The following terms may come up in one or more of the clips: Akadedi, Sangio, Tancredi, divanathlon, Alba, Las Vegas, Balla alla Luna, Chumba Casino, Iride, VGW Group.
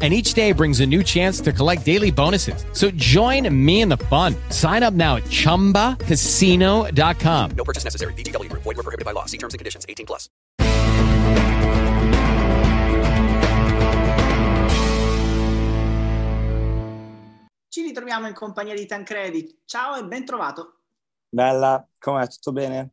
And each day brings a new chance to collect daily bonuses. So join me in the fun. Sign up now at chumbacasino.com. No purchase necessary. VGW Group. Void where prohibited by law. See terms and conditions. 18+. Ci ritroviamo in compagnia di Tancredi. Ciao e ben trovato. Bella, com'è? Tutto bene?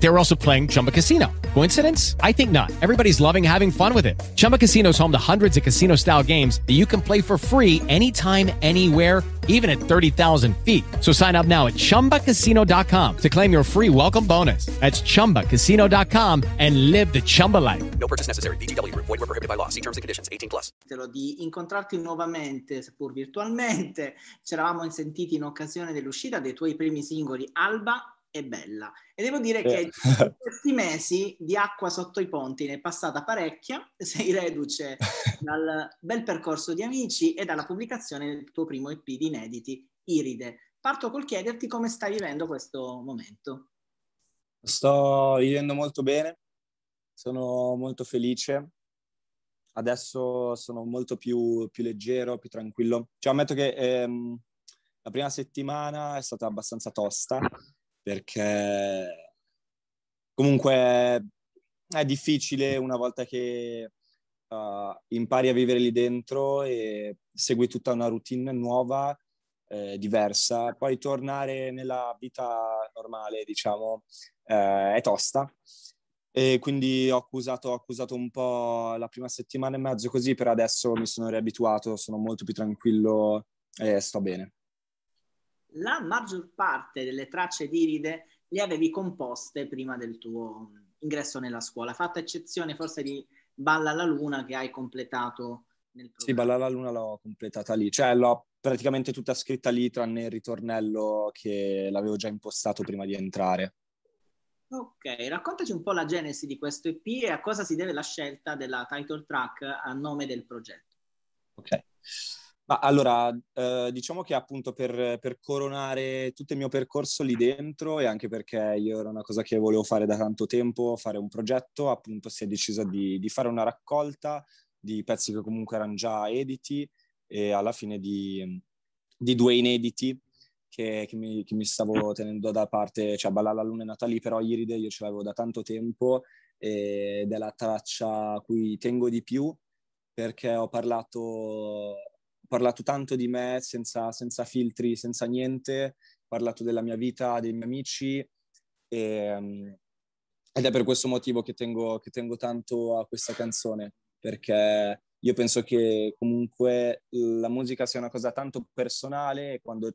They were also playing Chumba Casino. Coincidence? I think not. Everybody's loving having fun with it. Chumba Casino is home to hundreds of casino-style games that you can play for free anytime, anywhere, even at 30,000 feet. So sign up now at ChumbaCasino.com to claim your free welcome bonus. That's ChumbaCasino.com and live the Chumba life. No purchase necessary. VGW Group. Void where prohibited by law. See terms and conditions. 18+. Di incontrarti nuovamente, seppur virtualmente. Ci eravamo insentiti in occasione dell'uscita dei tuoi primi singoli Alba e Bella. E devo dire che in questi mesi di acqua sotto i ponti ne è passata parecchia, sei reduce dal bel percorso di Amici e dalla pubblicazione del tuo primo EP di inediti, Iride. Parto col chiederti come stai vivendo questo momento. Sto vivendo molto bene, sono molto felice. Adesso sono molto più leggero, più tranquillo. Cioè, ammetto che la prima settimana è stata abbastanza tosta, perché comunque è difficile una volta che impari a vivere lì dentro e segui tutta una routine nuova, diversa. Poi tornare nella vita normale, diciamo, è tosta. E quindi ho accusato un po' la prima settimana e mezzo così, per adesso mi sono riabituato, sono molto più tranquillo e sto bene. La maggior parte delle tracce di Iride le avevi composte prima del tuo ingresso nella scuola, fatta eccezione forse di Balla alla Luna che hai completato nel programma. Sì, Balla alla Luna l'ho completata lì, cioè l'ho praticamente tutta scritta lì tranne il ritornello che l'avevo già impostato prima di entrare. Ok, raccontaci un po' la genesi di questo EP e a cosa si deve la scelta della title track a nome del progetto. Ok. Ma allora, diciamo che appunto per coronare tutto il mio percorso lì dentro, e anche perché io era una cosa che volevo fare da tanto tempo, fare un progetto, appunto si è deciso di fare una raccolta di pezzi che comunque erano già editi, e alla fine di due inediti che mi stavo tenendo da parte, cioè Balla alla Luna è nata lì, però Iride io ce l'avevo da tanto tempo ed è la traccia a cui tengo di più, perché ho parlato tanto di me, senza filtri, senza niente, ho parlato della mia vita, dei miei amici, ed è per questo motivo che tengo tanto a questa canzone, perché io penso che comunque la musica sia una cosa tanto personale, e quando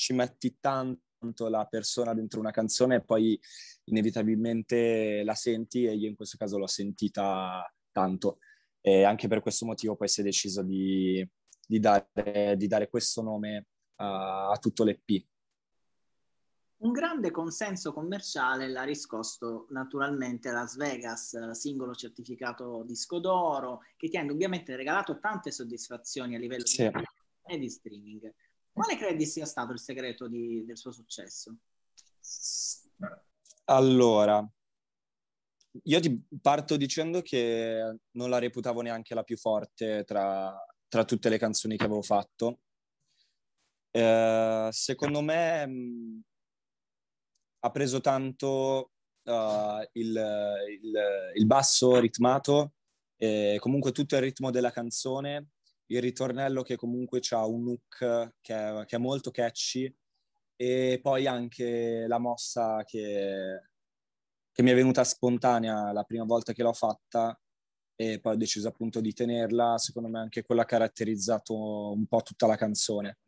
ci metti tanto la persona dentro una canzone poi inevitabilmente la senti, e io in questo caso l'ho sentita tanto, e anche per questo motivo poi si è deciso di dare questo nome a tutto l'EP. Un grande consenso commerciale l'ha riscosso naturalmente Las Vegas, singolo certificato disco d'oro, che ti ha indubbiamente regalato tante soddisfazioni a livello di musica e di streaming. Quale credi sia stato il segreto del suo successo? Allora, io ti parto dicendo che non la reputavo neanche la più forte tra tutte le canzoni che avevo fatto. Secondo me ha preso tanto il basso ritmato, e comunque tutto il ritmo della canzone, il ritornello che comunque ha un hook che è molto catchy, e poi anche la mossa che mi è venuta spontanea la prima volta che l'ho fatta, e poi ho deciso appunto di tenerla. Secondo me anche quella ha caratterizzato un po' tutta la canzone.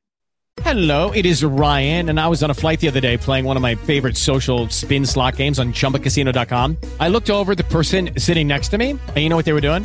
Hello, it is Ryan, and I was on a flight the other day playing one of my favorite social spin slot games on chumbacasino.com. I looked over at the person sitting next to me, and you know what they were doing?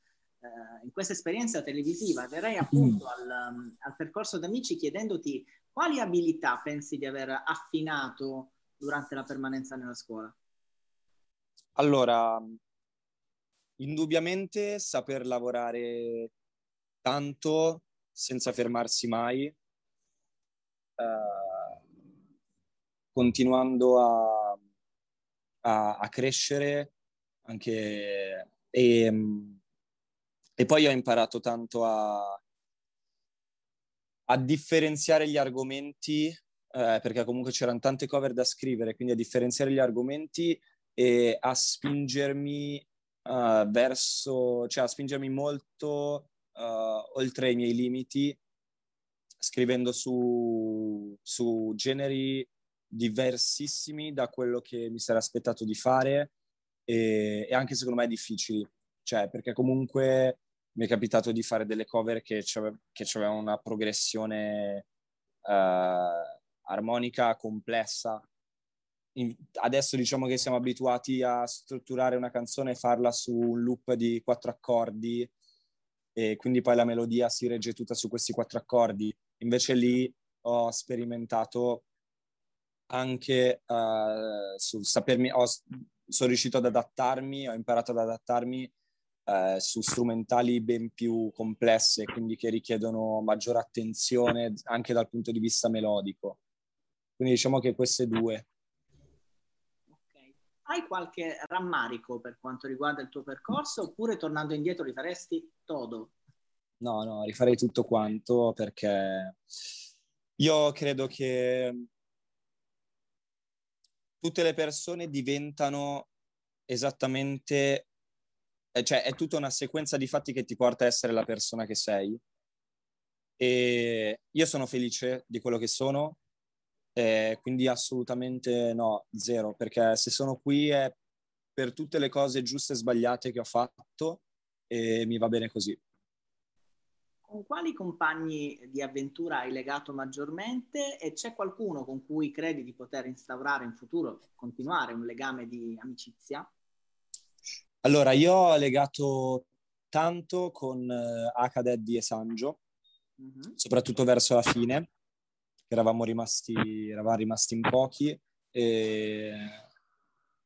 in questa esperienza televisiva. Verrei appunto al percorso d'Amici chiedendoti quali abilità pensi di aver affinato durante la permanenza nella scuola. Allora, indubbiamente saper lavorare tanto senza fermarsi mai, continuando a crescere anche e poi ho imparato tanto a differenziare gli argomenti, perché comunque c'erano tante cover da scrivere, quindi a differenziare gli argomenti e a spingermi molto oltre i miei limiti, scrivendo su generi diversissimi da quello che mi sarei aspettato di fare e anche secondo me difficili. Cioè, perché comunque mi è capitato di fare delle cover che avevano una progressione armonica complessa. Adesso diciamo che siamo abituati a strutturare una canzone e farla su un loop di 4 accordi, e quindi poi la melodia si regge tutta su questi 4 accordi. Invece lì ho sperimentato anche sono riuscito ad adattarmi, ho imparato ad adattarmi su strumentali ben più complesse, quindi che richiedono maggiore attenzione anche dal punto di vista melodico. Quindi diciamo che queste due. Okay. Hai qualche rammarico per quanto riguarda il tuo percorso, oppure tornando indietro rifaresti tutto? No, rifarei tutto quanto, perché io credo che tutte le persone diventano esattamente, cioè è tutta una sequenza di fatti che ti porta a essere la persona che sei, e io sono felice di quello che sono, quindi assolutamente no, zero, perché se sono qui è per tutte le cose giuste e sbagliate che ho fatto, e mi va bene così. Con quali compagni di avventura hai legato maggiormente, e c'è qualcuno con cui credi di poter instaurare in futuro, continuare un legame di amicizia? Allora, io ho legato tanto con Akadedi e Sangio, soprattutto verso la fine, che eravamo rimasti in pochi, e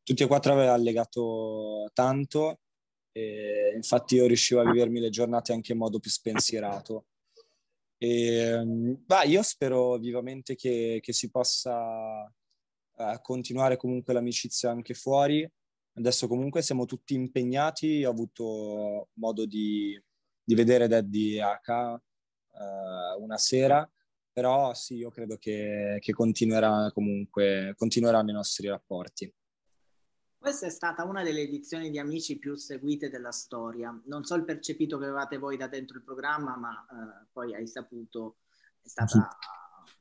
tutti e quattro avevano legato tanto. E infatti io riuscivo a vivermi le giornate anche in modo più spensierato, io spero vivamente che si possa continuare comunque l'amicizia anche fuori. Adesso comunque siamo tutti impegnati, ho avuto modo di vedere Daddy H una sera, però sì, io credo che continueranno i nostri rapporti. Questa è stata una delle edizioni di Amici più seguite della storia. Non so il percepito che avevate voi da dentro il programma, ma poi hai saputo, è stata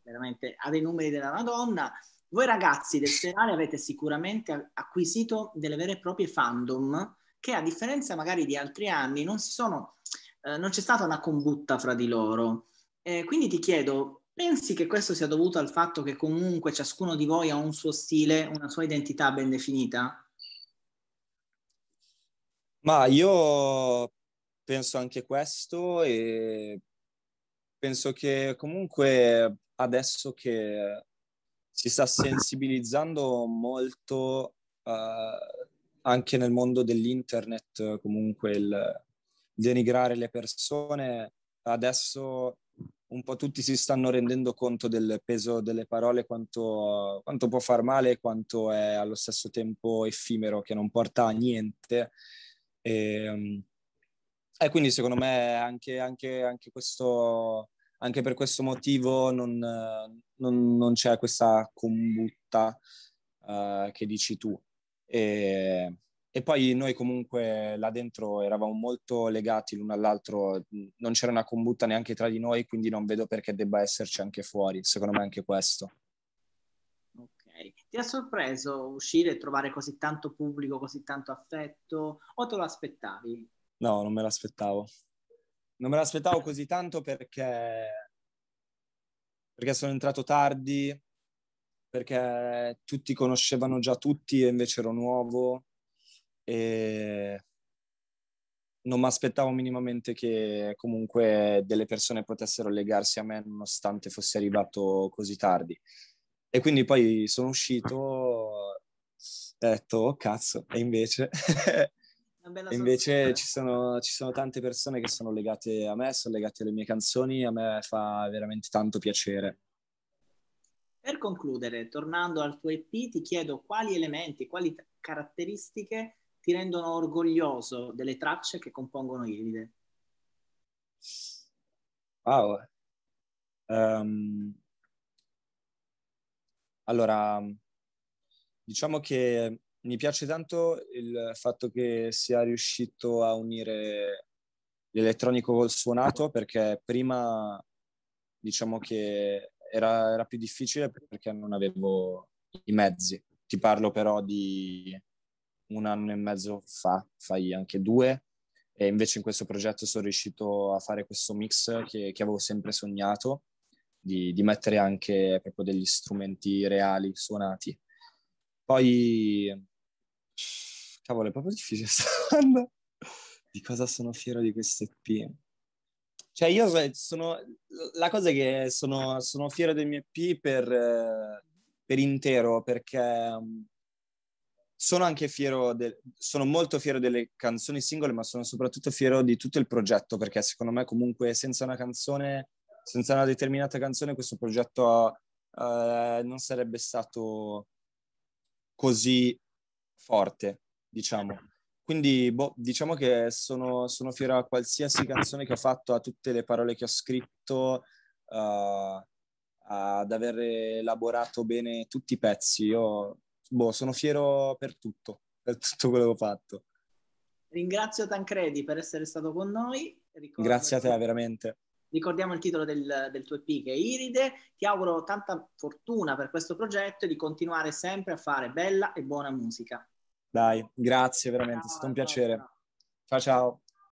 veramente a dei numeri della Madonna. Voi ragazzi del serale avete sicuramente acquisito delle vere e proprie fandom che, a differenza magari di altri anni, non c'è stata una combutta fra di loro. Quindi ti chiedo, pensi che questo sia dovuto al fatto che comunque ciascuno di voi ha un suo stile, una sua identità ben definita? Ma io penso anche questo, e penso che comunque adesso che si sta sensibilizzando molto anche nel mondo dell'internet, comunque il denigrare le persone, adesso un po' tutti si stanno rendendo conto del peso delle parole, quanto può far male e quanto è allo stesso tempo effimero, che non porta a niente. E quindi secondo me anche questo, anche per questo motivo non c'è questa combutta che dici tu. E poi noi comunque là dentro eravamo molto legati l'uno all'altro, non c'era una combutta neanche tra di noi, quindi non vedo perché debba esserci anche fuori, secondo me anche questo. Ok, ti ha sorpreso uscire e trovare così tanto pubblico, così tanto affetto, o te lo aspettavi? No, non me l'aspettavo. Non me l'aspettavo così tanto perché sono entrato tardi, perché tutti conoscevano già tutti e invece ero nuovo. E non mi aspettavo minimamente che comunque delle persone potessero legarsi a me nonostante fossi arrivato così tardi. E quindi poi sono uscito e ho detto "Oh, cazzo", e invece ci sono tante persone che sono legate a me, sono legate alle mie canzoni, a me fa veramente tanto piacere. Per concludere, tornando al tuo EP, ti chiedo quali elementi, quali caratteristiche ti rendono orgoglioso delle tracce che compongono Iride? Wow. Allora, diciamo che mi piace tanto il fatto che sia riuscito a unire l'elettronico col suonato, perché prima diciamo che era più difficile perché non avevo i mezzi. Ti parlo però di un anno e mezzo fa, fai anche 2, e invece in questo progetto sono riuscito a fare questo mix che avevo sempre sognato, di mettere anche proprio degli strumenti reali, suonati. Poi, cavolo, è proprio difficile stando. Di cosa sono fiero di queste EP? Cioè io sono, la cosa è che sono fiero dei miei EP per intero, perché sono anche fiero, sono molto fiero delle canzoni singole, ma sono soprattutto fiero di tutto il progetto, perché secondo me comunque senza una determinata canzone questo progetto non sarebbe stato così forte, diciamo. Quindi diciamo che sono fiero a qualsiasi canzone che ho fatto, a tutte le parole che ho scritto, ad aver elaborato bene tutti i pezzi. Io sono fiero per tutto quello che ho fatto. Ringrazio Tancredi per essere stato con noi. Grazie a te, veramente. Ricordiamo il titolo del tuo EP, che è Iride. Ti auguro tanta fortuna per questo progetto e di continuare sempre a fare bella e buona musica. Dai, grazie veramente, è stato un piacere. Ciao ciao.